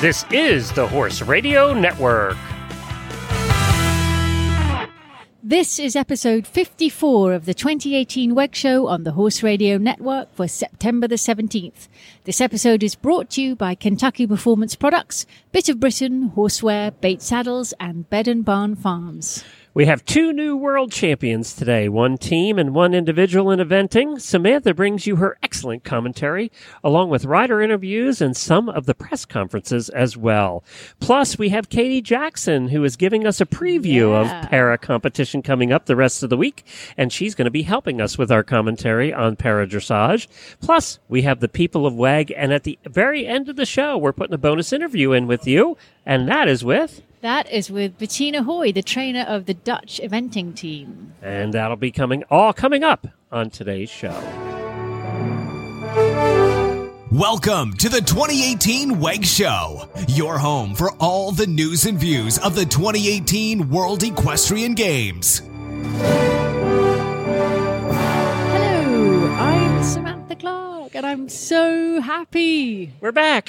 This is the Horse Radio Network. This is episode 54 of the 2018 WEG Show on the Horse Radio Network for September the 17th. This episode is brought to you by Kentucky Performance Products, Bit of Britain, Horseware, Bait Saddles and Bed and Barn Farms. We have two new world champions today, one team and one individual in eventing. Samantha brings you her excellent commentary, along with rider interviews and some of the press conferences as well. Plus, we have Katie Jackson, who is giving us a preview of para competition coming up the rest of the week, and she's going to be helping us with our commentary on para dressage. Plus, we have the people of WEG, and at the very end of the show, we're putting a bonus interview in with you, and that is with... That is with Bettina Hoy, the trainer of the Dutch eventing team. And that'll be coming up on today's show. Welcome to the 2018 WEG Show, your home for all the news and views of the 2018 World Equestrian Games. Hello, I'm Samantha Clark. And I'm so happy. We're back.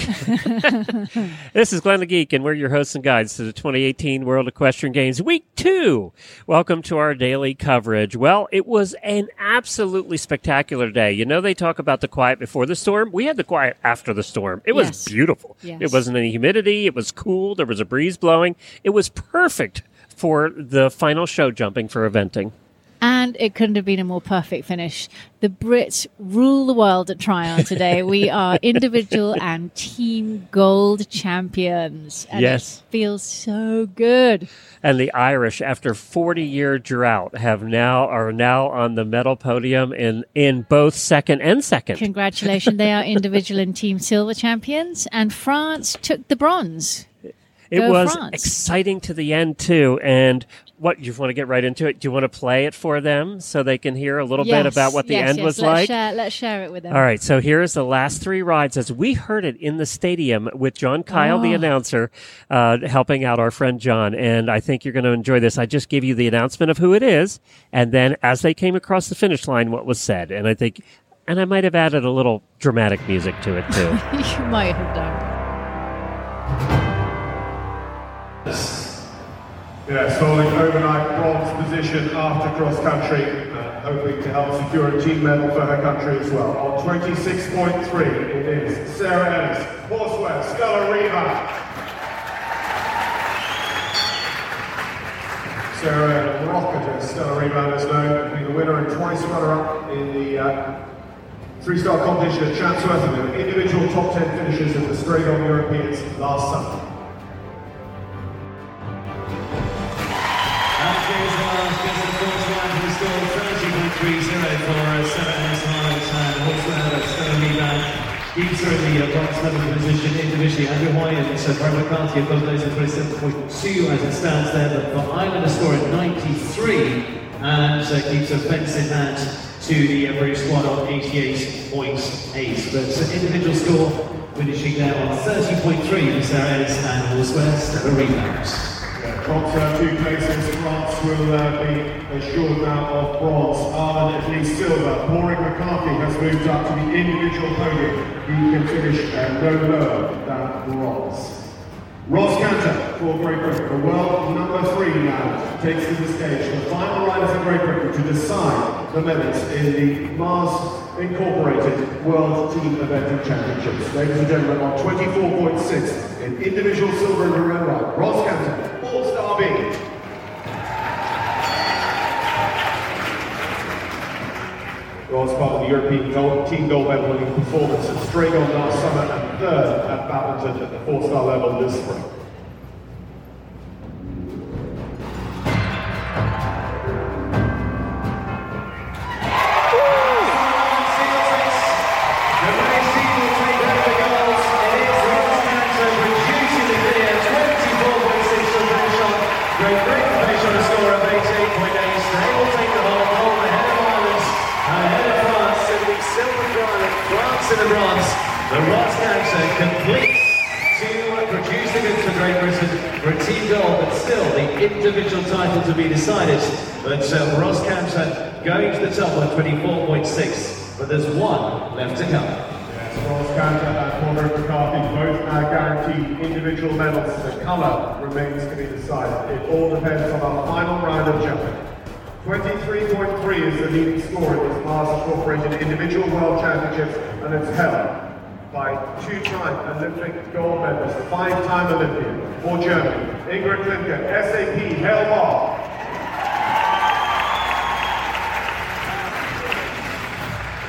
This is Glenn the Geek, and we're your hosts and guides to the 2018 World Equestrian Games Week 2. Welcome to our daily coverage. Well, it was an absolutely spectacular day. You know, they talk about the quiet before the storm. We had the quiet after the storm. It was beautiful. Yes. It wasn't any humidity. It was cool. There was a breeze blowing. It was perfect for the final show jumping for eventing. And it couldn't have been a more perfect finish. The Brits rule the world at trial today. We are individual and team gold champions. And it feels so good. And the Irish, after 40-year drought, are now on the medal podium in both second and second. Congratulations. They are individual and team silver champions. And France took the bronze. It was exciting to the end, too. And what, you want to get right into it? Do you want to play it for them so they can hear a little bit about what the end was like? Let's share it with them. All right, so here is the last three rides as we heard it in the stadium with John Kyle, the announcer, helping out our friend John. And I think you're going to enjoy this. I just give you the announcement of who it is. And then as they came across the finish line, what was said. And I think, and I might have added a little dramatic music to it, too. You might have done. Yeah, stalling overnight bronze position after cross-country, hoping to help secure a team medal for her country as well. On 26.3, it is Sarah Ennis, Horseware Stella Riva. Sarah rocketed Stella Riva, as known, will be the winner and twice runner-up in the three-star competition at Chatsworth, and the individual top 10 finishes of the straight-on Europeans last summer. Keeps her in the bronze medal position individually. Andrew Hoy and Pádraig McCarthy have got those at 27.2 as it stands there, but for Ireland a score at 93 and keeps a fencing hand to the British squad on 88.8. But individual score finishing there on 30.3 for Sarah Ennis and Horseware Stella Riva. Top two places, France will be assured now of bronze. Ireland at least silver. Pádraig McCarthy has moved up to the individual podium. He can finish no lower than bronze. Ros Canter for Great Britain, the world number 3 now, takes to the stage. The final riders in Great Britain to decide the medals in the Mars Incorporated World Team Eventing Championships. Ladies and gentlemen, on 24.6 in individual silver and red ride, Ros Canter. All-Star B. Ros Bartle, the European team gold medal winning performance at Straight-On last summer and third at Badminton at the 4-star level this spring. Individual title to be decided, but Ros Canter going to the top on 24.6, but there's one left to come. Yeah, Ros Canter and Pádraig McCarthy both are guaranteed individual medals. The colour remains to be decided. It all depends on our final round of jumping. 23.3 is the leading score in this Mars Incorporated Individual World Championships, and it's held by two-time Olympic gold medalist, five-time Olympian for Germany, Ingrid Klimke, SAP, Hail Mar.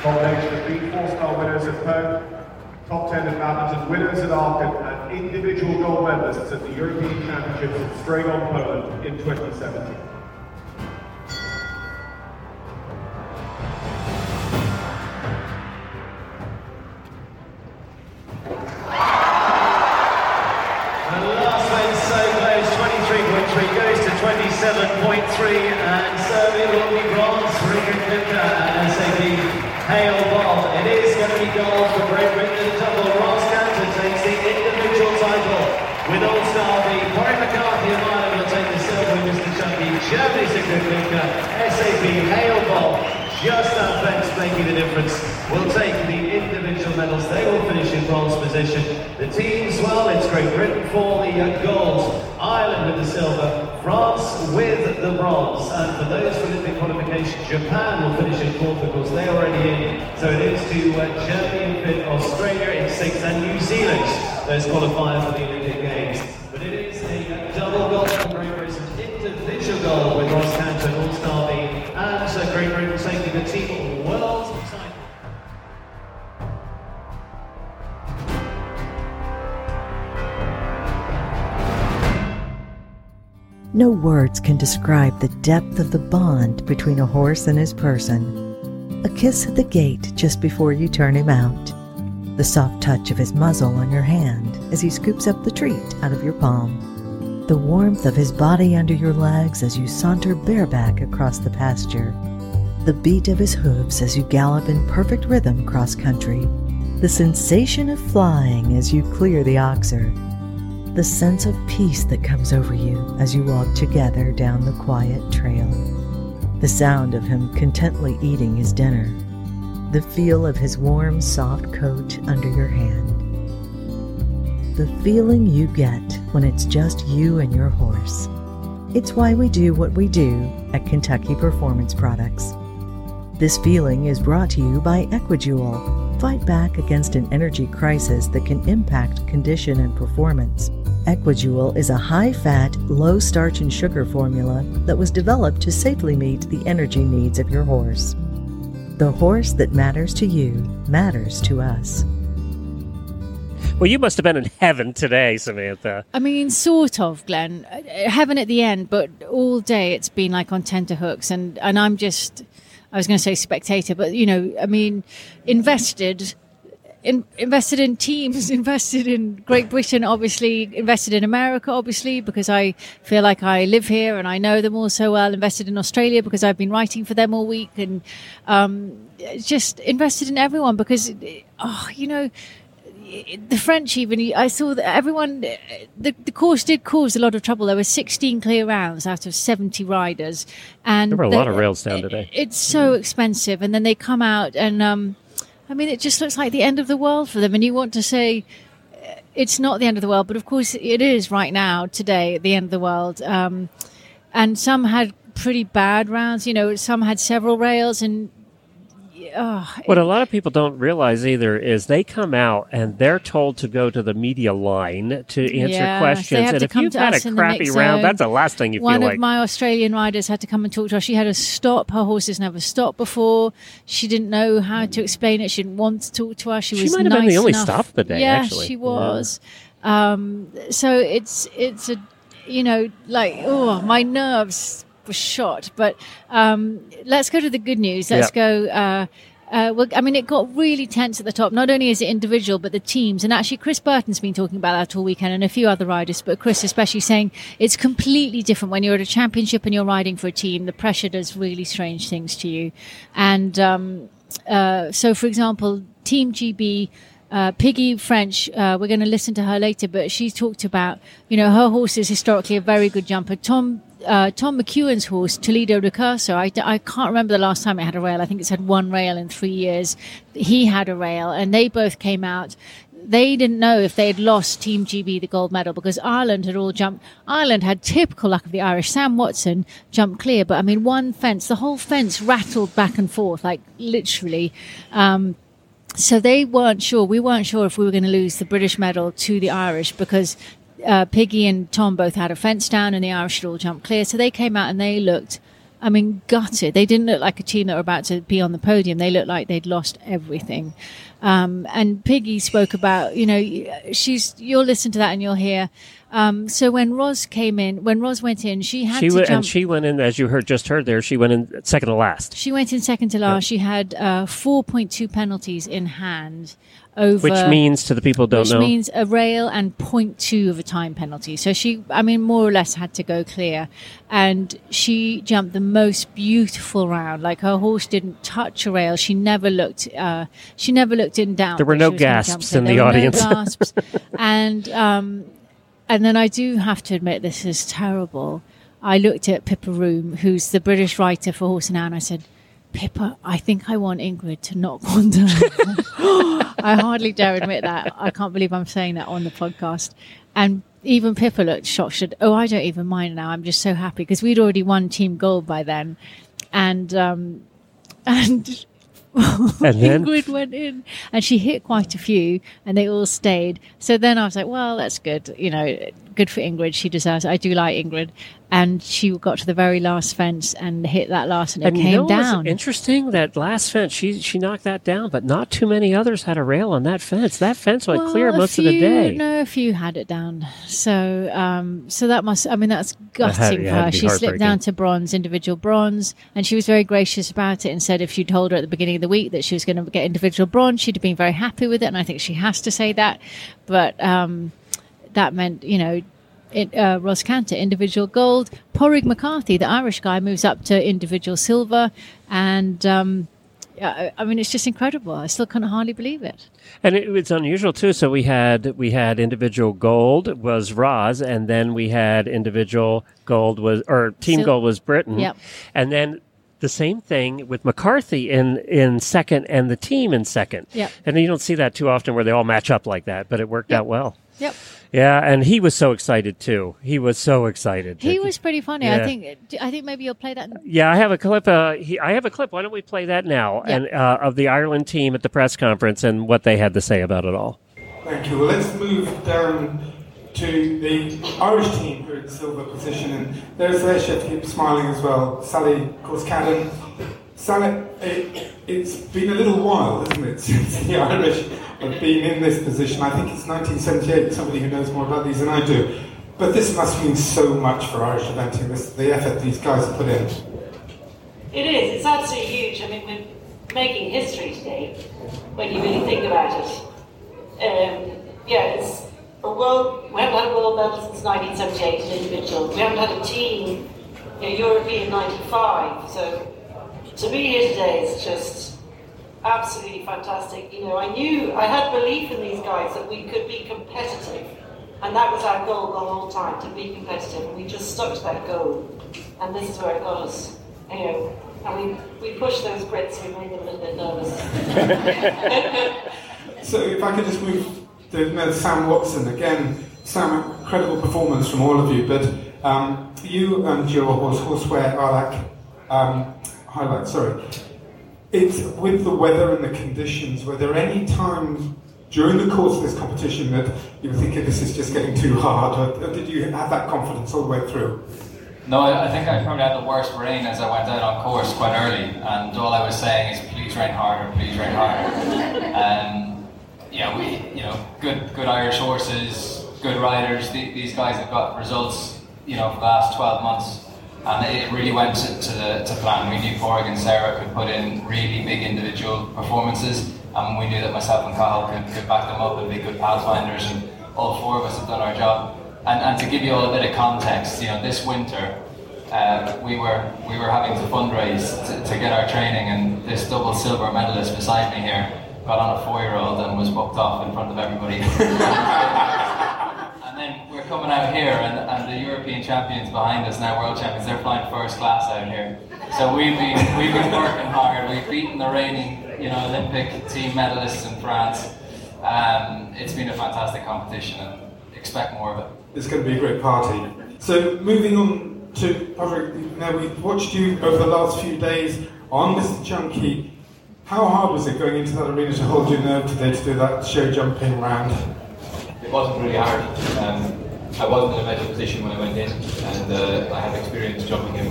Combination of being four-star winners at Perth, top 10 at Badminton, winners at Arcot, and individual gold medalists at the European Championships in Stragon, Poland in 2017. Japan will finish in fourth because they're already in, so it is to Germany in fifth, Australia in sixth, and New Zealand, those qualifiers for the Olympic Games. But it is a double gold from Great Britain, individual gold with Ros Canter, All-Star B, and Great Britain taking the team world title. No words can describe the depth of the bond between a horse and his person. A kiss at the gate just before you turn him out. The soft touch of his muzzle on your hand as he scoops up the treat out of your palm. The warmth of his body under your legs as you saunter bareback across the pasture. The beat of his hooves as you gallop in perfect rhythm cross-country. The sensation of flying as you clear the oxer. The sense of peace that comes over you as you walk together down the quiet trail. The sound of him contently eating his dinner. The feel of his warm, soft coat under your hand. The feeling you get when it's just you and your horse. It's why we do what we do at Kentucky Performance Products. This feeling is brought to you by EquiJewel. Fight back against an energy crisis that can impact condition and performance. EquiJewel is a high-fat, low-starch and sugar formula that was developed to safely meet the energy needs of your horse. The horse that matters to you matters to us. Well, you must have been in heaven today, Samantha. I mean, sort of, Glenn. Heaven at the end, but all day it's been like on tenterhooks, and I'm just... I was going to say spectator, but, you know, I mean, invested in teams, invested in Great Britain, obviously, invested in America, obviously, because I feel like I live here and I know them all so well, invested in Australia because I've been writing for them all week, and just invested in everyone because, you know, the French even, I saw that everyone, the course did cause a lot of trouble. There were 16 clear rounds out of 70 riders. And there were a lot of rails down today. It's so expensive. And then they come out and, I mean, it just looks like the end of the world for them. And you want to say it's not the end of the world, but of course it is right now, today, the end of the world. And some had pretty bad rounds. You know, some had several rails and... What a lot of people don't realize either is they come out and they're told to go to the media line to answer questions. And if you've had a crappy round, that's the last thing you feel like. One of my Australian riders had to come and talk to us. She had to stop. Her horses never stopped before. She didn't know how to explain it. She didn't want to talk to us. She might have been the only stop of the day, actually. Yeah, she was. Yeah. So it's a, you know, like, my nerves... was shot, but let's go to the good news. Let's go. Well, I mean, it got really tense at the top. Not only is it individual, but the teams. And actually, Chris Burton's been talking about that all weekend, and a few other riders. But Chris, especially, saying it's completely different when you're at a championship and you're riding for a team. The pressure does really strange things to you. And so, for example, Team GB. Piggy French, we're going to listen to her later, but she talked about, you know, her horse is historically a very good jumper. Tom McEwen's horse, Toledo Recursor, I can't remember the last time it had a rail. I think it's had one rail in 3 years. He had a rail, and they both came out. They didn't know if they had lost Team GB the gold medal because Ireland had all jumped. Ireland had typical luck of the Irish. Sam Watson jumped clear, but I mean, one fence, the whole fence rattled back and forth, like literally. So they weren't sure. We weren't sure if we were going to lose the British medal to the Irish because Piggy and Tom both had a fence down and the Irish had all jumped clear. So they came out and they looked, I mean, gutted. They didn't look like a team that were about to be on the podium. They looked like they'd lost everything. And Piggy spoke about, you know, you'll listen to that and you'll hear. So when Ros went in, she had to jump. And she went in, as you just heard there, she went in second to last. She went in second to last. Yeah. She had 4.2 penalties in hand. Over, which means, to the people who don't know, which means a rail and 0.2 of a time penalty. So she, I mean, more or less had to go clear. And she jumped the most beautiful round. Like, her horse didn't touch a rail. She never looked in doubt. There were no gasps in the audience. No gasps. And then I do have to admit, this is terrible. I looked at Pippa Room, who's the British writer for Horse and Hound, and I said, "Pippa, I think I want Ingrid to knock one down." I hardly dare admit that. I can't believe I'm saying that on the podcast. And even Pippa looked shocked. She said, "Oh, I don't even mind now. I'm just so happy," because we'd already won team gold by then. And Ingrid went in and she hit quite a few and they all stayed. So then I was like, well, that's good. You know, good for Ingrid. She deserves it. I do like Ingrid. And she got to the very last fence and hit that last and it came down. It's interesting, that last fence, she knocked that down, but not too many others had a rail on that fence. That fence went clear most of the day. No, a few had it down. So so that must, I mean, that's gutting for her. She slipped down to bronze, individual bronze, and she was very gracious about it and said if she told her at the beginning of the week that she was going to get individual bronze, she'd have been very happy with it, and I think she has to say that. But that meant, you know, Ros Canter, individual gold. Pádraig McCarthy, the Irish guy, moves up to individual silver. And, I mean, it's just incredible. I still can hardly believe it. And it's unusual, too. So we had individual gold was Ros, and then we had individual gold gold was Britain. Yep. And then the same thing with McCarthy in second and the team in second. Yep. And you don't see that too often where they all match up like that, but it worked out well. Yep. Yeah, and he was so excited, too. He was so excited. He was pretty funny. Yeah. I think maybe you'll play that. Yeah, I have a clip. Why don't we play that now? Yep. And of the Ireland team at the press conference and what they had to say about it all. Thank you. Well, let's move down to the Irish team who are in silver position. And there's Leisha to keep smiling as well. Sally, of course, Cannon. Sally, it's been a little while, hasn't it, since the Irish have been in this position. I think it's 1978, somebody who knows more about these than I do. But this must mean so much for Irish eventing, the effort these guys put in. It is. It's absolutely huge. I mean, we're making history today, when you really think about it. We haven't had a world medal since 1978 in individual. We haven't had a team, European 95, so... To be here today is just absolutely fantastic. I had belief in these guys that we could be competitive, and that was our goal the whole time, to be competitive, and we just stuck to that goal, and this is where it got us. And we pushed those Brits, we made them a little bit nervous. So if I could just move to Sam Watson again. Sam, incredible performance from all of you, but you and your horseware are like... highlight, sorry. It's with the weather and the conditions, were there any times during the course of this competition that you were thinking this is just getting too hard, or did you have that confidence all the way through? No, I think I probably had the worst rain as I went out on course quite early, and all I was saying is please rain harder, please rain harder. Good Irish horses, good riders, these guys have got results, for the last 12 months. And it really went to plan. We knew Pádraig and Sarah could put in really big individual performances, and we knew that myself and Kyle could back them up and be good pathfinders, and all four of us have done our job. And to give you all a bit of context, this winter we were having to fundraise to get our training, and this double silver medalist beside me here got on a 4-year-old and was bucked off in front of everybody. And then we're coming out here, and the European champions behind us, now world champions, they're flying first class out here. So we've been working hard. We've beaten the reigning, Olympic team medalists in France. It's been a fantastic competition, and expect more of it. It's going to be a great party. So moving on to Pádraig, now we've watched you over the last few days on Mr. Junkie. How hard was it going into that arena to hold your nerve today to do that show jumping round? It wasn't really hard. I wasn't in a better position when I went in, and I have experience jumping him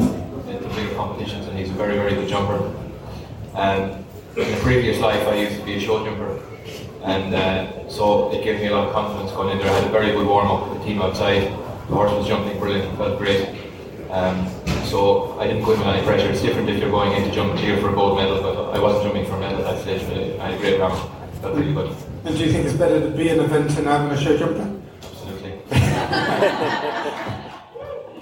in the bigger competitions, and he's a very, very good jumper. In a previous life, I used to be a short jumper, and so it gave me a lot of confidence going in there. I had a very good warm-up with the team outside. The horse was jumping brilliant, felt great. So I didn't go in with any pressure. It's different if you're going in to jump clear for a gold medal, but I wasn't jumping for a medal at that stage, but I had a great round. Felt really good. And do you think it's better to be an event than having a show jumper? Absolutely.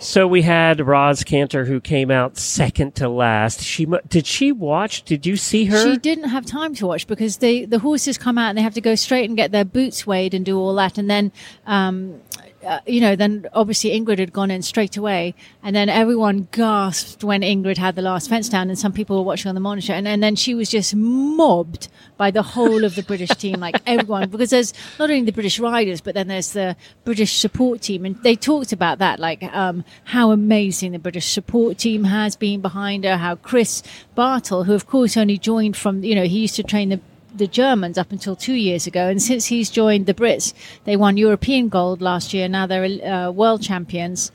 So we had Ros Canter, who came out second to last. Did she watch? Did you see her? She didn't have time to watch because the horses come out and they have to go straight and get their boots weighed and do all that, and then... then obviously Ingrid had gone in straight away, and then everyone gasped when Ingrid had the last fence down, and some people were watching on the monitor, and then she was just mobbed by the whole of the British team, like everyone, because there's not only the British riders, but then there's the British support team, and they talked about that, like how amazing the British support team has been behind her, how Chris Bartle, who of course only joined from, he used to train the Germans up until 2 years ago, and since he's joined the Brits, they won European gold last year. Now they're world champions,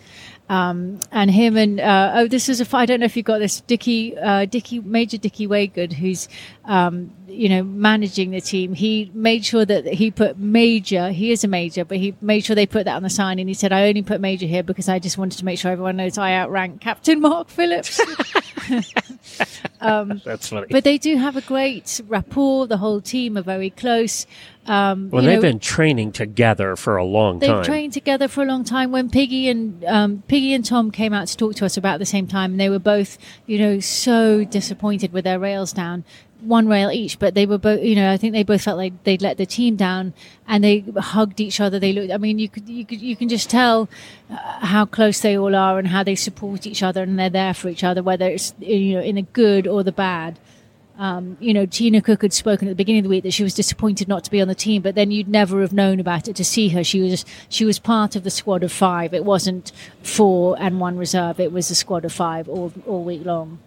and him and I don't know if you got this, Dickie Waygood, who's managing the team. He made sure that he put major. He is a major, but he made sure they put that on the sign, and he said, "I only put major here because I just wanted to make sure everyone knows I outrank Captain Mark Phillips." That's funny. But they do have a great rapport. The whole team are very close. They've been training together for a long time. They've trained together for a long time. When Piggy and Tom came out to talk to us about the same time, and they were both, so disappointed with their rails down. One rail each, but they were both, I think they both felt like they'd let the team down, and they hugged each other. They looked, you can just tell how close they all are and how they support each other, and they're there for each other, whether it's, in the good or the bad. Tina Cook had spoken at the beginning of the week that she was disappointed not to be on the team, but then you'd never have known about it to see her. She was part of the squad of five. It wasn't four and one reserve. It was a squad of five all week long.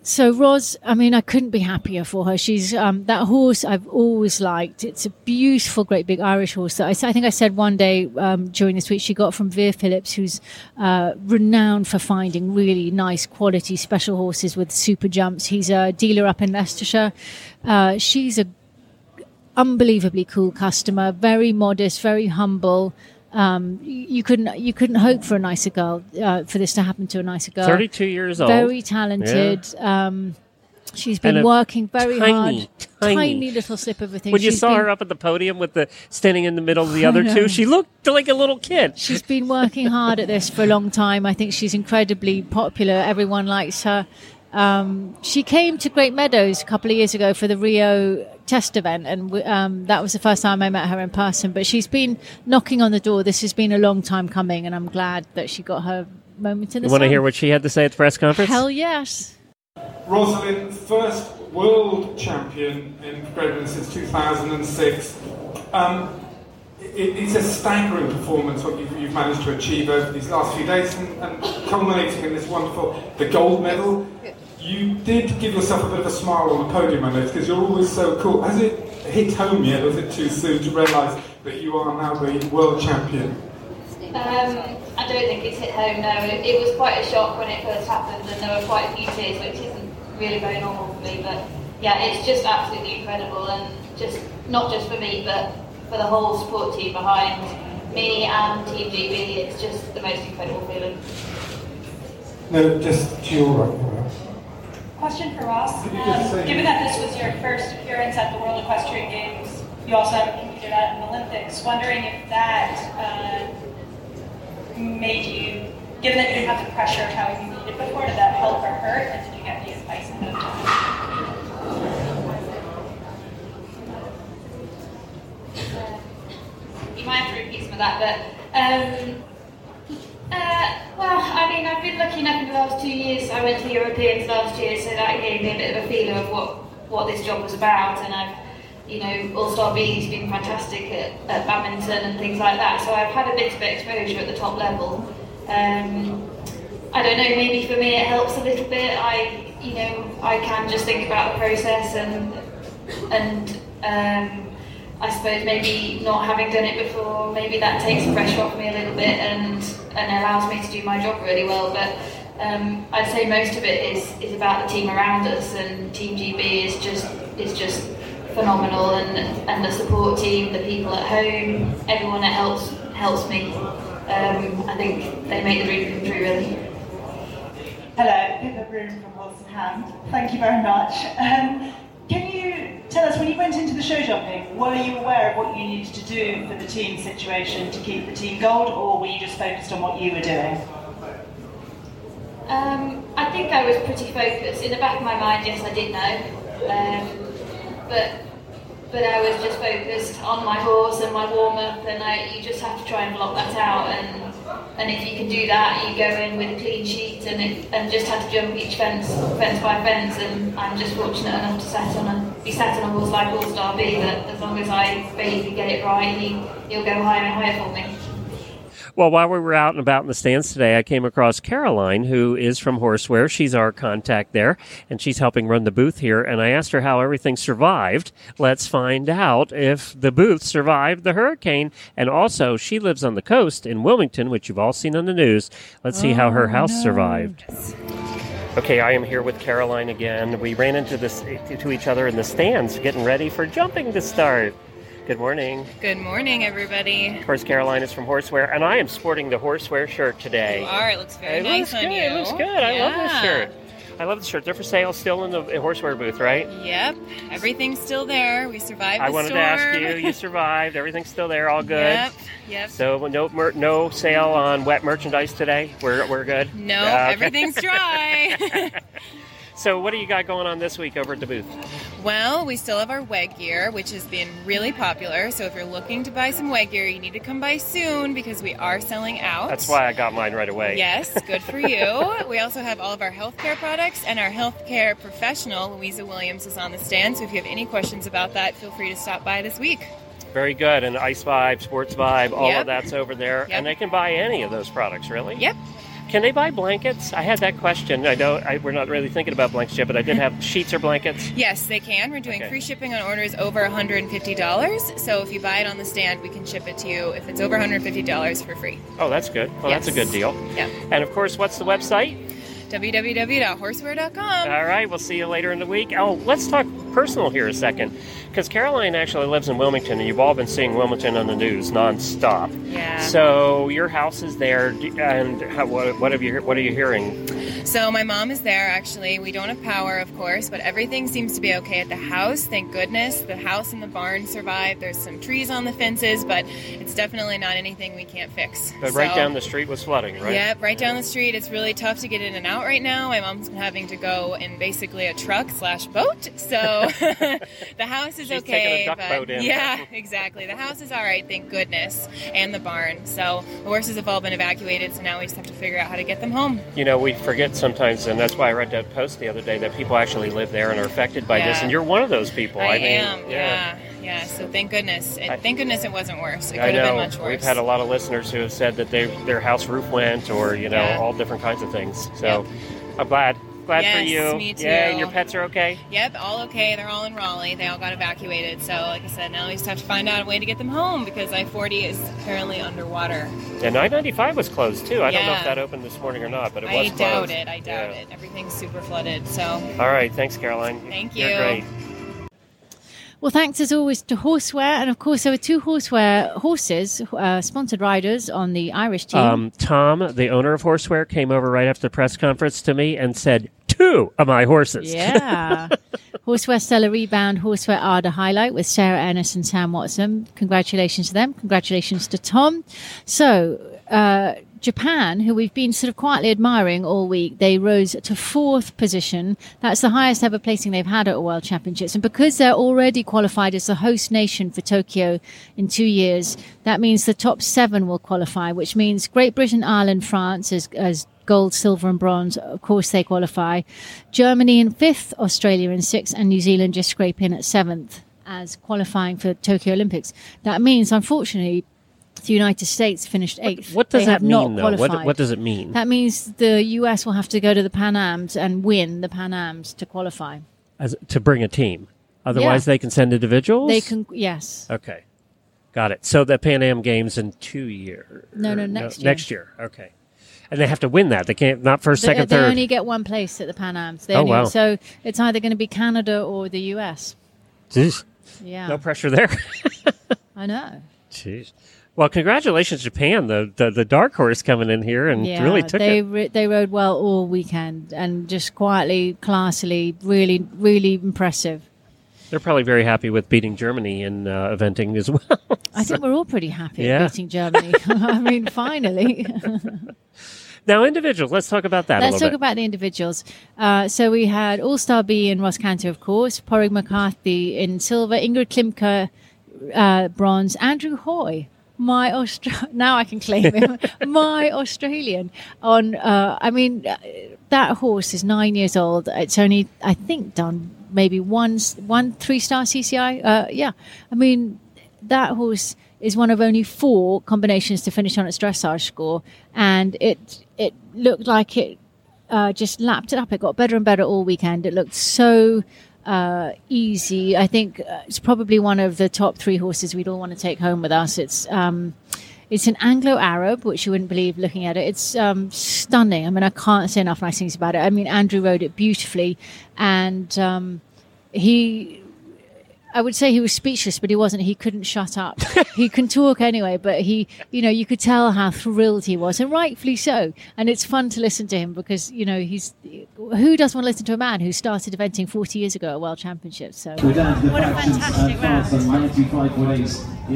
So Ros, I couldn't be happier for her. She's that horse I've always liked. It's a beautiful, great big Irish horse that I think I said one day during this week she got from Vere Phillips, who's renowned for finding really nice quality special horses with super jumps. He's a dealer up in Leicestershire. She's an unbelievably cool customer, very modest, very humble. You couldn't hope for a nicer girl, for this to happen to a nicer girl. 32 years old, very talented. Yeah. She's been working very hard. Tiny little slip of a thing. When you saw her up at the podium with the standing in the middle of the other two, she looked like a little kid. She's been working hard at this for a long time. I think she's incredibly popular. Everyone likes her. She came to Great Meadows a couple of years ago for the Rio Test event, and that was the first time I met her in person, but she's been knocking on the door. This has been a long time coming, and I'm glad that she got her moment in the sun. You want to hear what she had to say at the press conference? Hell yes. Rosalind, first world champion in Great Meadows since 2006. It's a staggering performance what you've managed to achieve over these last few days, and culminating in this wonderful gold medal. You did give yourself a bit of a smile on the podium, I noticed, because you're always so cool. Has it hit home yet, or is it too soon to realise that you are now the world champion? I don't think it's hit home, no. It was quite a shock when it first happened, and there were quite a few tears, which isn't really very normal for me, but yeah, it's just absolutely incredible, and just not just for me, but for the whole support team behind me and Team GB. It's just the most incredible feeling. No, just to your right. Question for Ros. Given that this was your first appearance at the World Equestrian Games, you also haven't competed at an Olympics. Wondering if that made you, given that you didn't have the pressure of how you competed before, did that help or hurt? And did you get any advice on that? for that, but I mean, I've been looking up in the last 2 years. I went to the Europeans last year, so that gave me a bit of a feeling of what this job was about, and I've, you know, All-Star B's been fantastic at badminton and things like that, so I've had a bit of exposure at the top level. I don't know, maybe for me it helps a little bit. I can just think about the process and I suppose maybe not having done it before, maybe that takes the pressure off me a little bit and allows me to do my job really well. But I'd say most of it is about the team around us, and Team GB is just phenomenal, and the support team, the people at home, everyone that helps me. I think they make the dream come true, really. Hello, Pippa Broom from Wolstenham. Thank you very much. Can you tell us, when you went into the show jumping, were you aware of what you needed to do for the team situation to keep the team gold, or were you just focused on what you were doing? I think I was pretty focused. In the back of my mind, yes, I did know. But I was just focused on my horse and my warm-up, and you just have to try and block that out, and if you can do that, you go in with a clean sheet, and just had to jump each fence by fence, and I'm just fortunate enough to be sat on a horse like All-Star B, that as long as I basically get it right, he'll go higher and higher for me. Well, while we were out and about in the stands today, I came across Caroline, who is from Horseware. She's our contact there, and she's helping run the booth here. And I asked her how everything survived. Let's find out if the booth survived the hurricane. And also, she lives on the coast in Wilmington, which you've all seen on the news. Let's see how her house survived. Okay, I am here with Caroline again. We ran into each other in the stands, getting ready for jumping to start. Good morning. Good morning, everybody. Of course, Caroline is from Horseware, and I am sporting the Horseware shirt today. You are. It looks very nice on you. It looks good. Yeah. I love this shirt. They're for sale still in the Horseware booth, right? Yep. Everything's still there. We survived the storm. I wanted to ask you. You survived. Everything's still there. All good. Yep. So no sale on wet merchandise today. We're good. No, everything's dry. So what do you got going on this week over at the booth? Well, we still have our WEG gear, which has been really popular. So if you're looking to buy some WEG gear, you need to come by soon because we are selling out. That's why I got mine right away. Yes, good for you. We also have all of our healthcare products, and our healthcare professional, Louisa Williams, is on the stand. So if you have any questions about that, feel free to stop by this week. Very good. And Ice Vibe, Sports Vibe, all of that's over there. Yep. And they can buy any of those products, really? Yep. Can they buy blankets? I had that question. I know we're not really thinking about blankets yet, but I did have sheets or blankets. Yes, they can. We're doing free shipping on orders over $150. So if you buy it on the stand, we can ship it to you if it's over $150 for free. Oh, that's good. Well, that's a good deal. Yeah. And, of course, what's the website? www.horseware.com. All right, we'll see you later in the week. Oh, let's talk personal here a second, because Caroline actually lives in Wilmington, and you've all been seeing Wilmington on the news nonstop. Yeah. So your house is there, and what are you hearing? So my mom is there, actually. We don't have power, of course, but everything seems to be okay at the house, thank goodness. The house and the barn survived. There's some trees on the fences, but it's definitely not anything we can't fix. But right down the street was flooding, right? Yep, right down the street. It's really tough to get in and out right now. My mom's been having to go in basically a truck/boat, so the house is okay. Taking a duck boat in. Yeah, exactly. The house is all right, thank goodness, and the barn. So the horses have all been evacuated, so now we just have to figure out how to get them home. You know, we forget sometimes, and that's why I read that post the other day, that people actually live there and are affected by this, and you're one of those people. I am, so thank goodness. And thank goodness it wasn't worse. It could have been much worse. We've had a lot of listeners who have said that their house roof went, or, you know, all different kinds of things. So I'm glad for you. Yes, me too. Yeah, and your pets are okay? Yep, all okay. They're all in Raleigh. They all got evacuated. So, like I said, now we just have to find out a way to get them home, because I-40 is currently underwater. And I-95 was closed, too. I don't know if that opened this morning or not, but it was closed. I doubt it. Everything's super flooded, so. All right. Thanks, Caroline. Thank you. You're great. Well, thanks as always to Horseware. And of course, there were two Horseware horses, sponsored riders on the Irish team. Tom, the owner of Horseware, came over right after the press conference to me and said, "Two of my horses." Yeah. Horseware Stella Rebound, Horseware Arda Highlight with Sarah Ennis and Sam Watson. Congratulations to them. Congratulations to Tom. So Japan, who we've been sort of quietly admiring all week, they rose to fourth position. That's the highest ever placing they've had at a World Championships. And because they're already qualified as the host nation for Tokyo in 2 years, that means the top seven will qualify, which means Great Britain, Ireland, France as gold, silver and bronze, of course they qualify. Germany in fifth, Australia in sixth, and New Zealand just scrape in at seventh as qualifying for Tokyo Olympics. That means, unfortunately, the United States finished eighth. What does that mean, though? What does it mean? That means the US will have to go to the Pan Ams and win the Pan Ams to qualify. To bring a team. Otherwise, they can send individuals? They can, yes. Okay. Got it. So the Pan Am Games in 2 years. No, next year. Next year. Okay. And they have to win that. They can't, not first, second, third. They only get one place at the Pan Ams. Wow. So it's either going to be Canada or the US. Jeez. Yeah. No pressure there. I know. Jeez. Well, congratulations, Japan. The dark horse coming in here and really took it. They rode well all weekend and just quietly, classily, really, really impressive. They're probably very happy with beating Germany in eventing as well. I think we're all pretty happy at beating Germany. I mean, finally. Now, individuals. Let's talk about that a little bit. Let's talk about the individuals. So we had All-Star B in Ros Canter, of course, Pádraig McCarthy in silver, Ingrid Klimke, bronze, Andrew Hoy. Now I can claim him. My Australian. That horse is 9 years old. It's only, I think, done maybe one three-star CCI. That horse is one of only four combinations to finish on its dressage score, and it looked like it just lapped it up. It got better and better all weekend. It looked so easy. I think it's probably one of the top three horses we'd all want to take home with us. It's an Anglo-Arab, which you wouldn't believe looking at it. It's stunning. I can't say enough nice things about it. Andrew rode it beautifully, and I would say he was speechless, but he wasn't. He couldn't shut up. He can talk anyway, but you could tell how thrilled he was, and rightfully so. And it's fun to listen to him because, who doesn't want to listen to a man who started eventing 40 years ago at World Championships? So, what a fantastic round.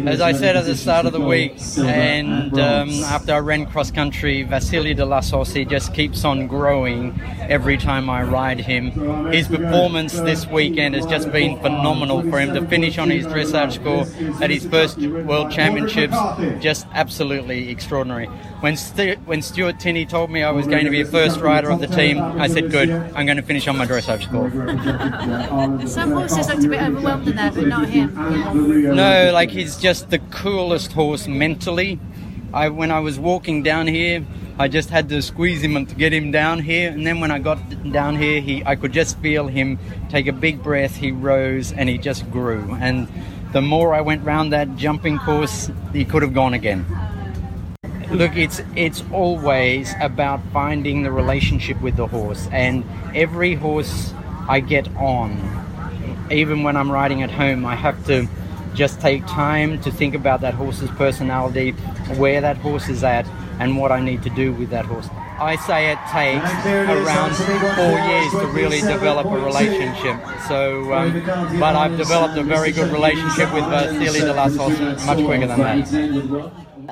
As I said at the start of the week, and after I ran cross-country, Vassily de Lassos, he just keeps on growing every time I ride him. His performance this weekend has just been phenomenal for him to finish on his dressage score at his first World Championships, just absolutely extraordinary. When Stuart Tinney told me I was going to be a first rider of the team, I said, good, I'm going to finish on my dressage score. Some horses looked a bit overwhelmed in that, but not him. Yeah. No, he's just the coolest horse mentally. When I was walking down here, I just had to squeeze him to get him down here. And then when I got down here, I could just feel him take a big breath. He rose and he just grew. And the more I went round that jumping course, he could have gone again. Look, it's always about finding the relationship with the horse. And every horse I get on, even when I'm riding at home, I have to just take time to think about that horse's personality, where that horse is at, and what I need to do with that horse. I say it takes around 4 years to really develop a relationship. So, but I've developed a very good relationship with Vassily de Lassos much quicker than that.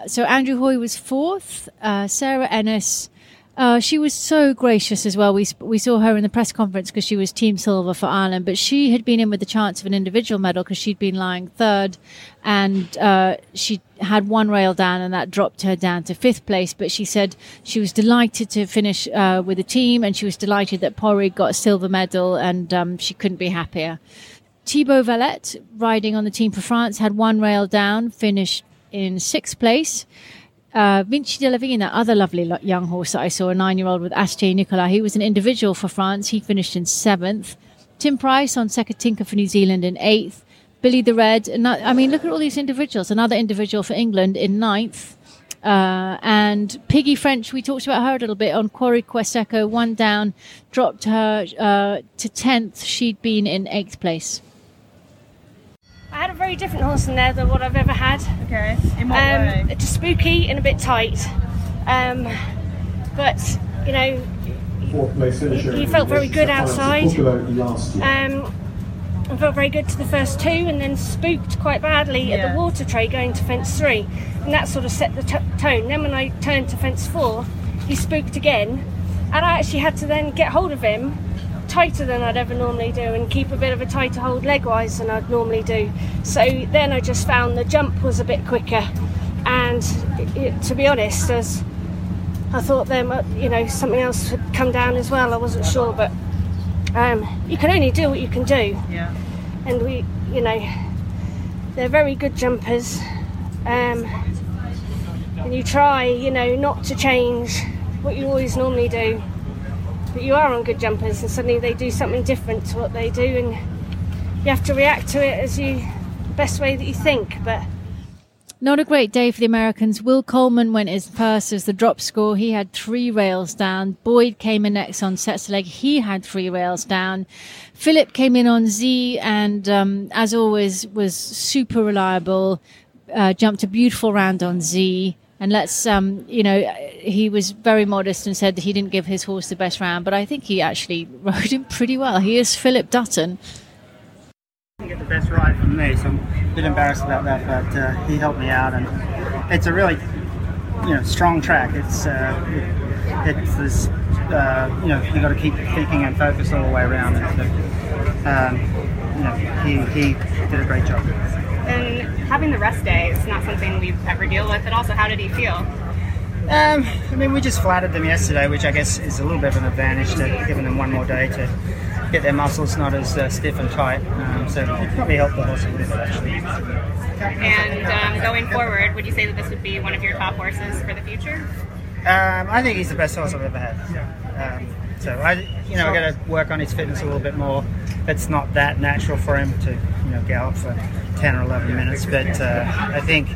So Andrew Hoy was fourth, Sarah Ennis. She was so gracious as well. We saw her in the press conference because she was Team Silver for Ireland, but she had been in with the chance of an individual medal because she'd been lying third, and she had one rail down, and that dropped her down to fifth place. But she said she was delighted to finish with the team, and she was delighted that Pádraig got a silver medal, and she couldn't be happier. Thibaut Valette, riding on the team for France, had one rail down, finished in sixth place. Vinci de la Vigne, that other lovely young horse that I saw, a 9-year-old with Ashti Nicola, he was an individual for France. He finished in 7th. Tim Price on Seketinka for New Zealand in 8th. Billy the Red, look at all these individuals. Another individual for England in 9th. And Piggy French, we talked about her a little bit, on Quarry Queseco, one down, dropped her to 10th. She'd been in 8th place. I had a very different horse in there than what I've ever had. Okay, in what way? It's spooky and a bit tight. But, he felt very good outside. and felt very good to the first two, and then spooked quite badly at the water tray going to fence three, and that sort of set the tone. Then when I turned to fence four, he spooked again, and I actually had to then get hold of him tighter than I'd ever normally do and keep a bit of a tighter hold leg-wise than I'd normally do. So then I just found the jump was a bit quicker, and it, to be honest, as I thought then, you know, something else had come down as well, I wasn't sure, but you can only do what you can do. Yeah. And we, you know, they're very good jumpers, and you try, you know, not to change what you always normally do, but you are on good jumpers and suddenly they do something different to what they do, and you have to react to it as you best way that you think. But not a great day for the Americans. Will Coleman went as first as the drop score. He had three rails down. Boyd came in next on sets leg. He had three rails down. Philip came in on Z and, as always, was super reliable. Jumped a beautiful round on Z. And let's, you know, he was very modest and said that he didn't give his horse the best round, but I think he actually rode him pretty well. He is Philip Dutton. I didn't get the best ride from me, so I'm a bit embarrassed about that, but he helped me out, and it's a really, you know, strong track. It's this, you know, you got to keep thinking and focus all the way around, and so, you know, he did a great job. And having the rest day is not something we ever deal with, and also, how did he feel? I mean, we just flattered them yesterday, which I guess is a little bit of an advantage, to giving them one more day to get their muscles not as stiff and tight, so it probably helped the horse a bit, actually. And going forward, would you say that this would be one of your top horses for the future? I think he's the best horse I've ever had. So I got to work on his fitness a little bit more. It's not that natural for him to, you know, gallop for 10 or 11 minutes, but I think,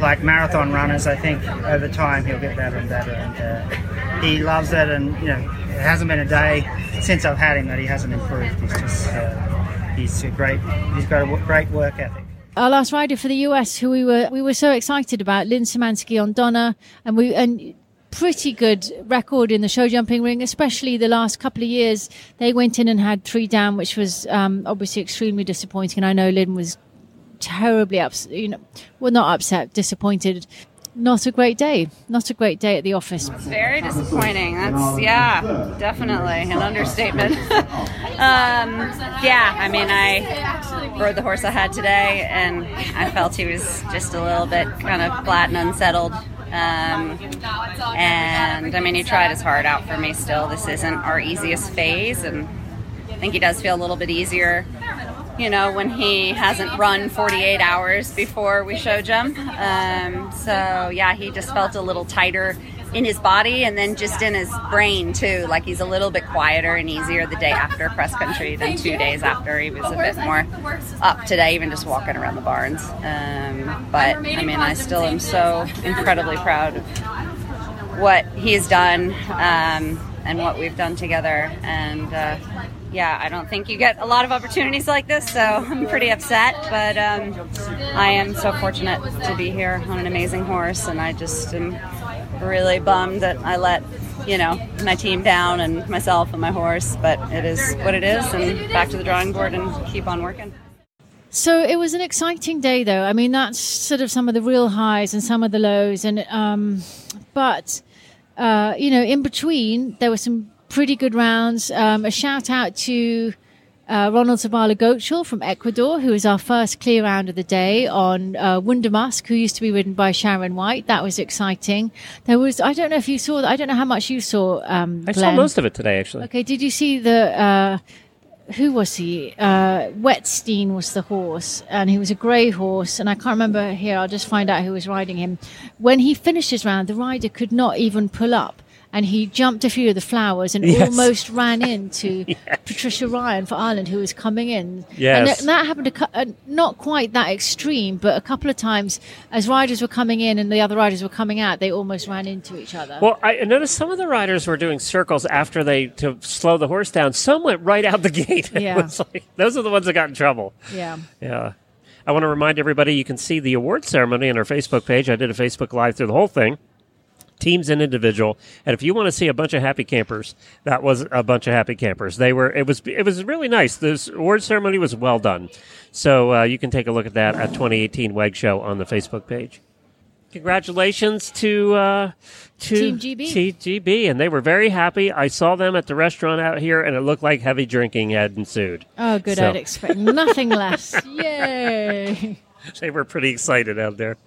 like marathon runners, I think over time he'll get better and better. And he loves it, and you know, it hasn't been a day since I've had him that he hasn't improved. He's just he's got a great work ethic. Our last rider for the US, who we were so excited about, Lynn Szymanski on Donna, and pretty good record in the show jumping ring, especially the last couple of years. They went in and had three down, which was obviously extremely disappointing. And I know Lynn was terribly upset, you know, well, not upset, disappointed. Not a great day at the office. Very disappointing. That's, yeah, definitely an understatement. Yeah, I mean, I rode the horse I had today, and I felt he was just a little bit kind of flat and unsettled. And I mean, he tried his heart out for me still. This isn't our easiest phase, and I think he does feel a little bit easier, you know, when he hasn't run 48 hours before we show jump. So yeah, he just felt a little tighter in his body, and then just in his brain too. Like, he's a little bit quieter and easier the day after cross country than 2 days after. He was a bit more up today, even just walking around the barns. But I mean, I still am so incredibly proud of what he's done, and what we've done together. And yeah, I don't think you get a lot of opportunities like this, so I'm pretty upset, but I am so fortunate to be here on an amazing horse, and I just am really bummed that I let, you know, my team down, and myself and my horse, but it is what it is, and back to the drawing board and keep on working. So it was an exciting day, though. I mean, that's sort of some of the real highs and some of the lows, and but you know, in between, there were some pretty good rounds. A shout out to Ronald Zavala-Gochel from Ecuador, who is our first clear round of the day on Wundermusk, who used to be ridden by Sharon White. That was exciting. There was, I don't know if you saw that. I don't know how much you saw, I Glenn. Saw most of it today, actually. Okay, did you see the, who was he? Wetstein was the horse, and he was a grey horse, and I can't remember here. I'll just find out who was riding him. When he finished his round, the rider could not even pull up. And he jumped a few of the flowers and almost ran into Patricia Ryan for Ireland, who was coming in. Yes. And that happened, not quite that extreme, but a couple of times as riders were coming in and the other riders were coming out, they almost ran into each other. Well, I noticed some of the riders were doing circles after they, to slow the horse down. Some went right out the gate. Yeah. It was like, those are the ones that got in trouble. Yeah. Yeah. I want to remind everybody, you can see the award ceremony on our Facebook page. I did a Facebook Live through the whole thing. teams and individual. And if you want to see a bunch of happy campers, that was a bunch of happy campers. They were. It was really nice. This award ceremony was well done. So you can take a look at that at 2018 WEG Show on the Facebook page. Congratulations to Team GB, and they were very happy. I saw them at the restaurant out here, and it looked like heavy drinking had ensued. Oh, good. So. I'd expect nothing less. Yay. They were pretty excited out there.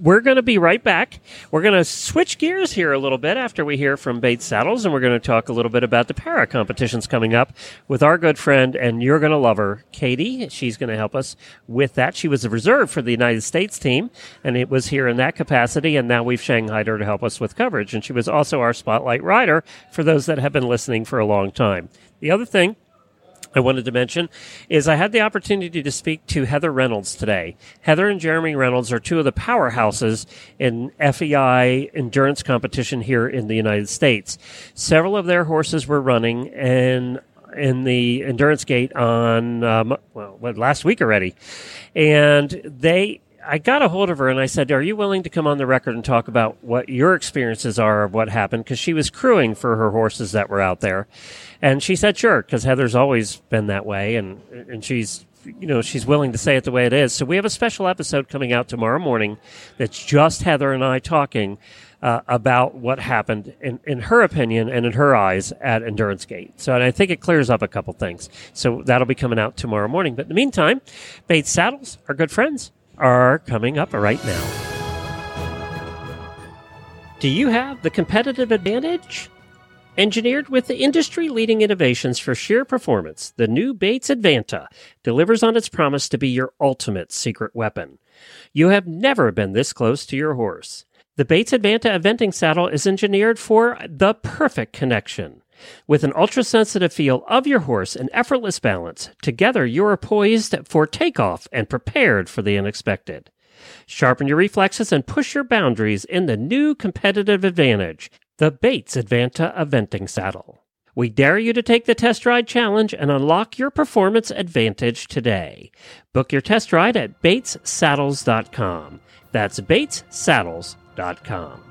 We're going to be right back. We're going to switch gears here a little bit after we hear from Bait Saddles, and we're going to talk a little bit about the para competitions coming up with our good friend, and you're going to love her, Katie. She's going to help us with that. She was a reserve for the United States team, and it was here in that capacity, and now we've shanghaied her to help us with coverage. And she was also our spotlight rider for those that have been listening for a long time. The other thing I wanted to mention is I had the opportunity to speak to Heather Reynolds today. Heather and Jeremy Reynolds are two of the powerhouses in FEI endurance competition here in the United States. Several of their horses were running in the endurance gate on last week already, and I got a hold of her and I said, are you willing to come on the record and talk about what your experiences are of what happened? Because she was crewing for her horses that were out there. And she said, sure, because Heather's always been that way. And she's willing to say it the way it is. So we have a special episode coming out tomorrow morning that's just Heather and I talking about what happened in her opinion and in her eyes at Endurance Gate. So, and I think it clears up a couple things. So that'll be coming out tomorrow morning. But in the meantime, Bait Saddles, our good friends, are coming up right now. Do you have the competitive advantage? Engineered with the industry-leading innovations for sheer performance, the new Bates Advanta delivers on its promise to be your ultimate secret weapon. You have never been this close to your horse. The Bates Advanta eventing saddle is engineered for the perfect connection. With an ultra-sensitive feel of your horse and effortless balance, together you are poised for takeoff and prepared for the unexpected. Sharpen your reflexes and push your boundaries in the new competitive advantage, the Bates Advanta Eventing Saddle. We dare you to take the test ride challenge and unlock your performance advantage today. Book your test ride at BatesSaddles.com. That's BatesSaddles.com.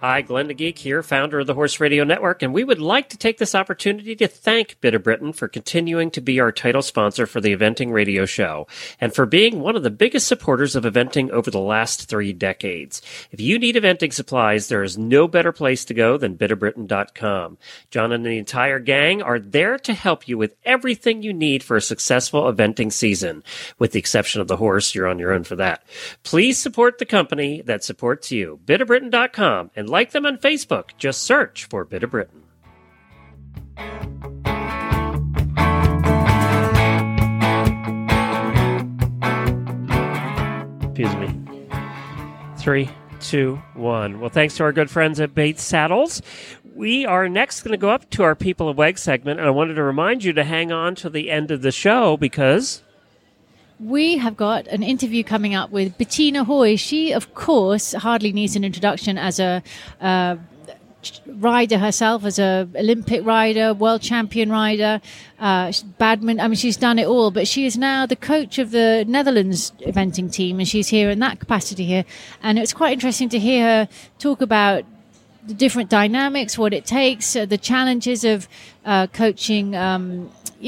Hi, Glenn the Geek here, founder of the Horse Radio Network, and we would like to take this opportunity to thank Bit of Britain for continuing to be our title sponsor for the Eventing Radio Show and for being one of the biggest supporters of eventing over the last 3 decades. If you need eventing supplies, there is no better place to go than bitofbritain.com. John and the entire gang are there to help you with everything you need for a successful eventing season. With the exception of the horse, you're on your own for that. Please support the company that supports you, bitofbritain.com, and like them on Facebook. Just search for Bit of Britain. Excuse me. 3, 2, 1. Well, thanks to our good friends at Bait Saddles. We are next going to go up to our People of WEG segment, and I wanted to remind you to hang on to the end of the show because we have got an interview coming up with Bettina Hoy. She, of course, hardly needs an introduction as a rider herself, as a Olympic rider, world champion rider, badminton. I mean, she's done it all, but she is now the coach of the Netherlands eventing team, and she's here in that capacity here. And it's quite interesting to hear her talk about the different dynamics, what it takes, the challenges of coaching.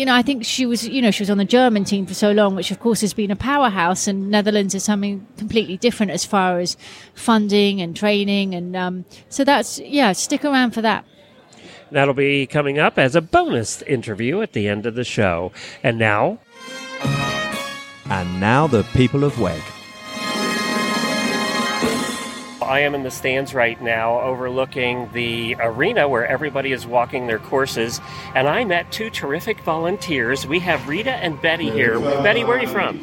I think she was on the German team for so long, which of course has been a powerhouse, and Netherlands is something completely different as far as funding and training. And so that's, stick around for that. That'll be coming up as a bonus interview at the end of the show. And now the People of WEG. I am in the stands right now overlooking the arena where everybody is walking their courses, and I met 2 terrific volunteers. We have Rita and Betty here. Betty, where are you from?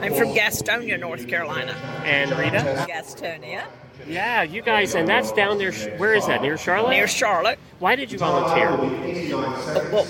I'm from Gastonia, North Carolina. And Rita? Gastonia. Yeah, you guys, and that's down there, where is that, near Charlotte? Near Charlotte. Why did you volunteer? Well,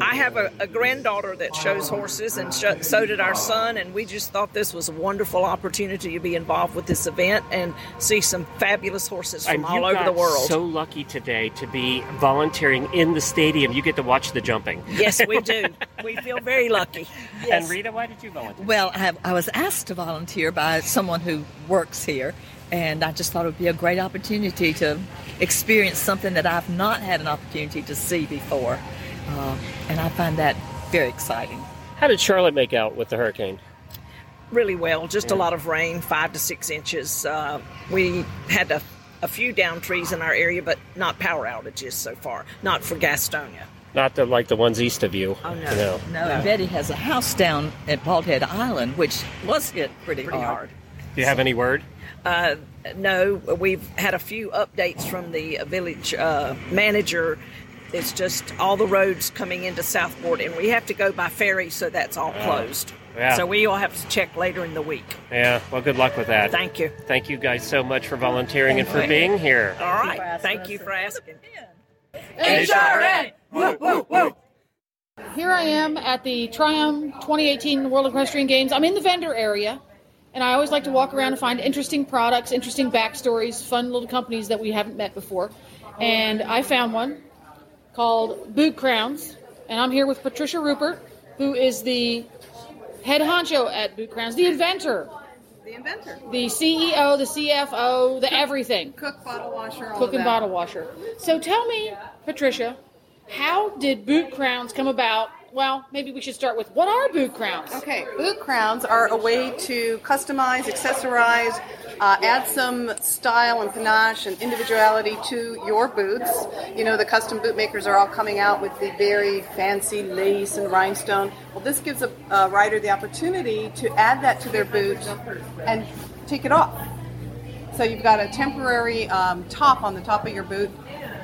I have a granddaughter that shows horses, and so did our son, and we just thought this was a wonderful opportunity to be involved with this event and see some fabulous horses from all over the world. So lucky today to be volunteering in the stadium. You get to watch the jumping. Yes, we do. We feel very lucky. Yes. And Rita, why did you volunteer? Well, I was asked to volunteer by someone who works here, and I just thought it would be a great opportunity to experience something that I've not had an opportunity to see before. And I find that very exciting. How did Charlotte make out with the hurricane? Really well. Just a lot of rain, 5 to 6 inches. We had a few down trees in our area, but not power outages so far. Not for Gastonia. Not like the ones east of you. Oh, no. You know. No, and Betty has a house down at Baldhead Island, which was hit pretty hard. Do you have any word? No. We've had a few updates from the village manager. It's just all the roads coming into Southport, and we have to go by ferry, so that's all closed. Yeah. So we all have to check later in the week. Yeah, well, good luck with that. Thank you. Thank you guys so much for volunteering and for being here. All right. Thank you for asking. HRN! Woo, woo, woo! Here I am at the Triumph 2018 World Equestrian Games. I'm in the vendor area, and I always like to walk around and find interesting products, interesting backstories, fun little companies that we haven't met before. And I found one called Boot Crowns, and I'm here with Patricia Rupert, who is the head honcho at Boot Crowns, the inventor, the CEO, the CFO, the everything. Cook and bottle washer. So tell me, Patricia, how did Boot Crowns come about? Well, maybe we should start with, what are Boot Crowns? Okay, Boot Crowns are a way to customize, accessorize, add some style and panache and individuality to your boots. You know, the custom boot makers are all coming out with the very fancy lace and rhinestone. Well, this gives a rider the opportunity to add that to their boot and take it off. So you've got a temporary top on the top of your boot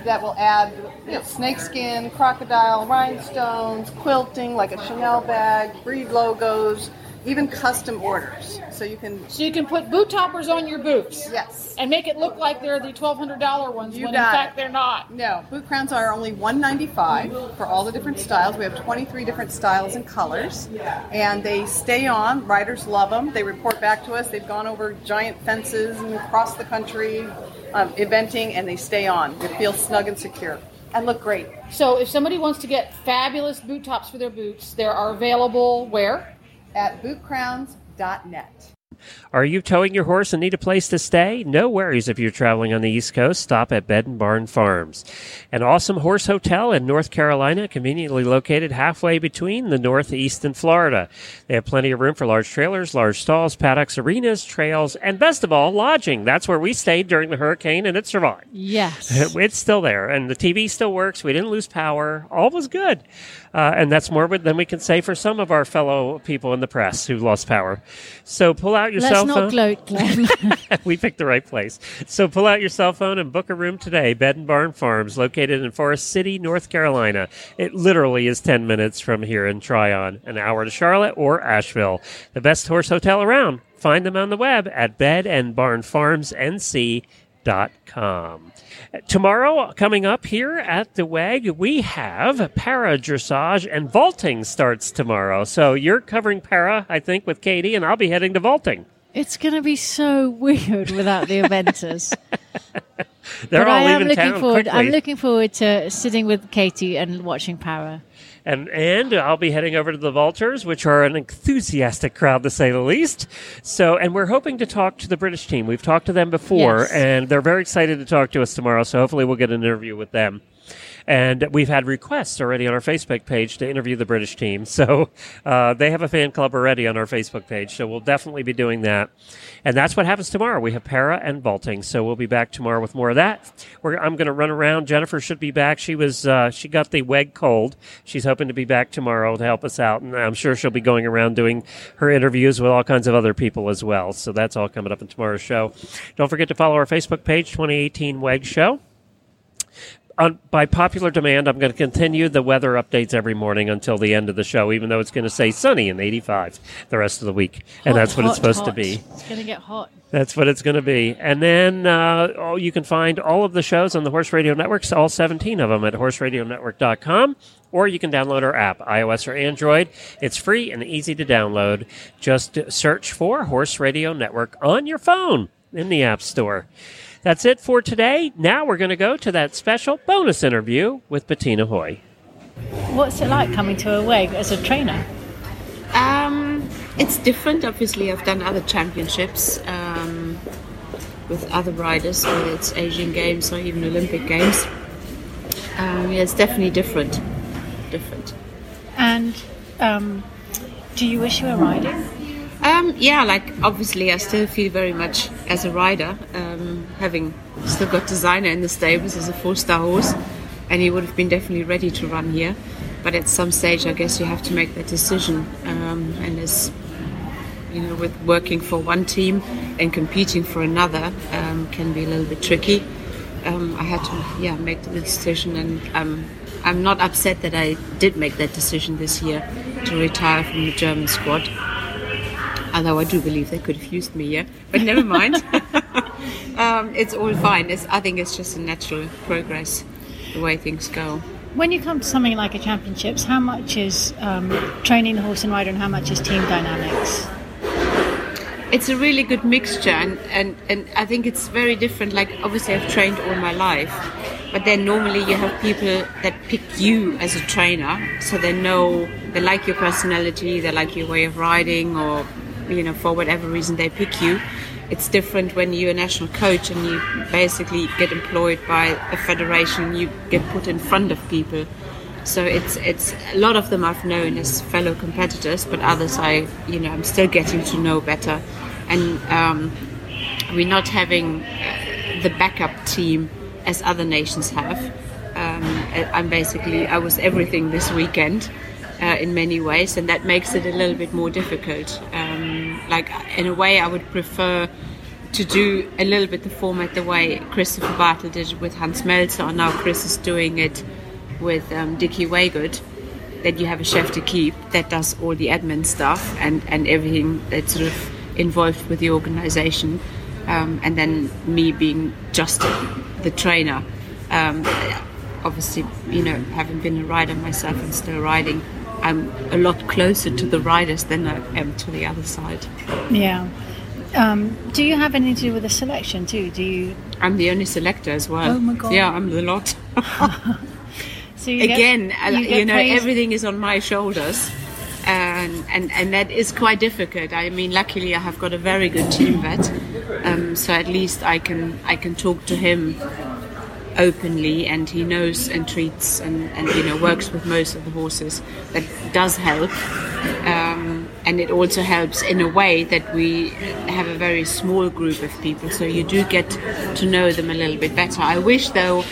that will add, you know, snakeskin, crocodile, rhinestones, quilting, like a Chanel bag, breed logos, even custom orders. So you can put boot toppers on your boots. Yes. And make it look like they're the $1,200 ones when in fact they're not. No. Boot Crowns are only $195 for all the different styles. We have 23 different styles and colors. And they stay on. Riders love them. They report back to us. They've gone over giant fences and across the country eventing, and they stay on. They feel snug and secure and look great. So if somebody wants to get fabulous boot tops for their boots, they are available where? At bootcrowns.net. Are you towing your horse and need a place to stay? No worries if you're traveling on the East Coast. Stop at Bed and Barn Farms. An awesome horse hotel in North Carolina, conveniently located halfway between the Northeast and Florida. They have plenty of room for large trailers, large stalls, paddocks, arenas, trails, and best of all, lodging. That's where we stayed during the hurricane, and it survived. Yes. It's still there, and the TV still works. We didn't lose power. All was good. And that's more than we can say for some of our fellow people in the press who lost power. So pull out your cell phone. Let's not gloat, Glenn. We picked the right place. So pull out your cell phone and book a room today. Bed and Barn Farms, located in Forest City, North Carolina. It literally is 10 minutes from here in Tryon, an hour to Charlotte or Asheville. The best horse hotel around. Find them on the web at bedandbarnfarmsnc.com. Tomorrow, coming up here at the WEG, we have para dressage, and vaulting starts tomorrow. So you're covering para, I think, with Katie, and I'll be heading to vaulting. It's going to be so weird without the eventers. I'm looking forward to sitting with Katie and watching para. And I'll be heading over to the Vaulters, which are an enthusiastic crowd, to say the least. And we're hoping to talk to the British team. We've talked to them before, and they're very excited to talk to us tomorrow, so hopefully we'll get an interview with them. And we've had requests already on our Facebook page to interview the British team. So they have a fan club already on our Facebook page, so we'll definitely be doing that. And that's what happens tomorrow. We have para and vaulting, so we'll be back tomorrow with more of that. I'm going to run around. Jennifer should be back. She got the WEG cold. She's hoping to be back tomorrow to help us out, and I'm sure she'll be going around doing her interviews with all kinds of other people as well. So that's all coming up in tomorrow's show. Don't forget to follow our Facebook page, 2018 WEG Show. By popular demand, I'm going to continue the weather updates every morning until the end of the show, even though it's going to say sunny and 85 the rest of the week. That's what it's supposed to be. It's going to get hot. That's what it's going to be. And then you can find all of the shows on the Horse Radio Networks, all 17 of them, at horseradionetwork.com. or you can download our app, iOS or Android. It's free and easy to download. Just search for Horse Radio Network on your phone in the App Store. That's it for today. Now we're going to go to that special bonus interview with Bettina Hoy. What's it like coming to a WEG as a trainer? It's different, obviously. I've done other championships with other riders, whether it's Asian Games or even Olympic Games. Yeah, it's definitely different. And do you wish you were riding? Yeah, obviously I still feel very much as a rider, having still got Designer in the stables as a 4-star horse, and he would have been definitely ready to run here. But at some stage, I guess you have to make that decision. And as you know, with working for one team and competing for another, can be a little bit tricky. I had to, make the decision, and I'm not upset that I did make that decision this year to retire from the German squad. Although I do believe they could have used me here, but never mind. It's all fine. I think it's just a natural progress, the way things go. When you come to something like a championships, how much is training the horse and rider, and how much is team dynamics? It's a really good mixture, and I think it's very different. Obviously I've trained all my life, but then normally you have people that pick you as a trainer, so they know they like your personality, they like your way of riding, or for whatever reason they pick you. It's different when you're a national coach and you basically get employed by a federation, you get put in front of people. So it's a lot of them I've known as fellow competitors, but others I'm still getting to know better. And we're not having the backup team as other nations have. I was everything this weekend in many ways, and that makes it a little bit more difficult. In a way, I would prefer to do a little bit the format the way Christopher Bartle did it with Hans Melzer, and now Chris is doing it with Dickie Waygood, that you have a chef to keep that does all the admin stuff and everything that's sort of involved with the organization, and then me being just the trainer. Obviously, having been a rider myself and still riding, I'm a lot closer to the riders than I am to the other side. Yeah. Do you have anything to do with the selection too? I'm the only selector as well. Oh my God. Yeah, I'm the lot. So everything is on my shoulders, and that is quite difficult. I mean, luckily I have got a very good team vet, so at least I can talk to him openly, and he knows and treats and works with most of the horses. That does help, and it also helps in a way that we have a very small group of people, so you do get to know them a little bit better. I wish though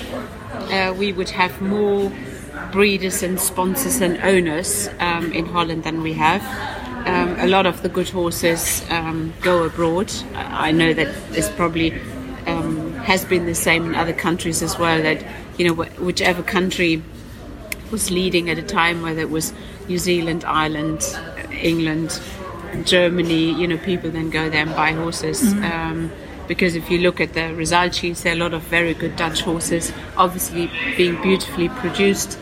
we would have more breeders and sponsors and owners in Holland than we have. A lot of the good horses go abroad. I know that is probably has been the same in other countries as well, that whichever country was leading at a time, whether it was New Zealand, Ireland, England, Germany, people then go there and buy horses. Mm-hmm. Because if you look at the result sheets, there are a lot of very good Dutch horses, obviously being beautifully produced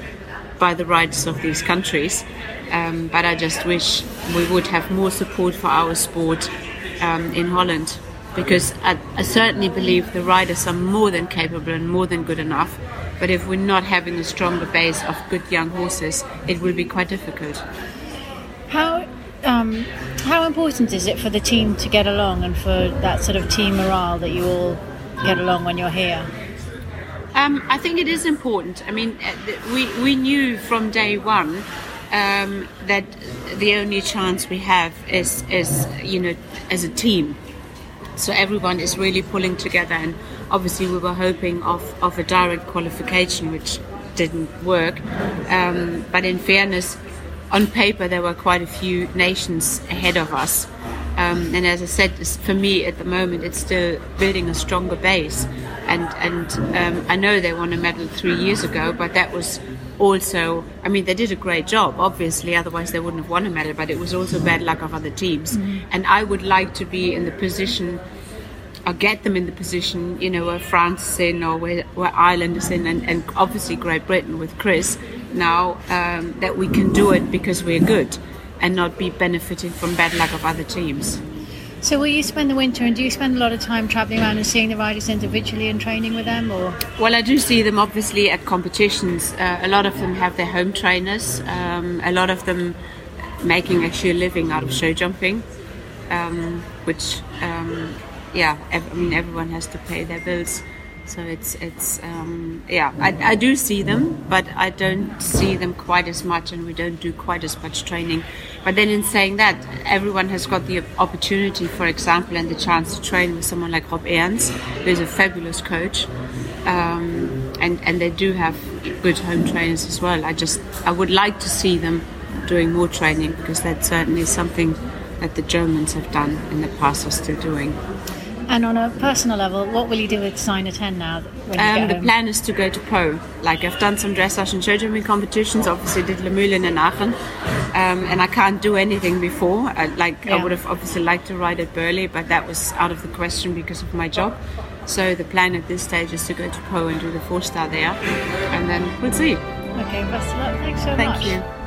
by the riders of these countries, but I just wish we would have more support for our sport in Holland. Because I certainly believe the riders are more than capable and more than good enough. But if we're not having a stronger base of good young horses, it will be quite difficult. How important is it for the team to get along, and for that sort of team morale that you all get along when you're here? I think it is important. I mean, we knew from day one that the only chance we have is as a team. So everyone is really pulling together, and obviously we were hoping of a direct qualification, which didn't work. But in fairness, on paper there were quite a few nations ahead of us. And as I said, for me at the moment, it's still building a stronger base. And I know they won a medal 3 years ago, but that was also, I mean, they did a great job, obviously, otherwise they wouldn't have won a medal, but it was also bad luck of other teams. Mm-hmm. And I would like to be in the position or get them in the position, you know, where France is in or where Ireland is in, and obviously Great Britain with Chris now, that we can do it because we're good and not be benefiting from bad luck of other teams. So will you spend the winter, and do you spend a lot of time travelling around and seeing the riders individually and training with them? Or? Well, I do see them obviously at competitions. A lot of them have their home trainers, a lot of them making actually a living out of show jumping, which, I mean, everyone has to pay their bills. So I do see them, but I don't see them quite as much, and we don't do quite as much training. But then in saying that, everyone has got the opportunity, for example, and the chance to train with someone like Rob Ahrens, who's a fabulous coach, and they do have good home trainers as well. I would like to see them doing more training, because that's certainly something that the Germans have done in the past, are still doing. And on a personal level, what will you do with Signer 10 now? When you the home? Plan is to go to Pro. Like, I've done some dressage and show jumping competitions, obviously did Le Moulin and Aachen, and I can't do anything before. I would have obviously liked to ride at Burley, but that was out of the question because of my job. So the plan at this stage is to go to Pro and do the 4-star there, and then we'll see. Okay, best of luck. Thanks so much. Thank you.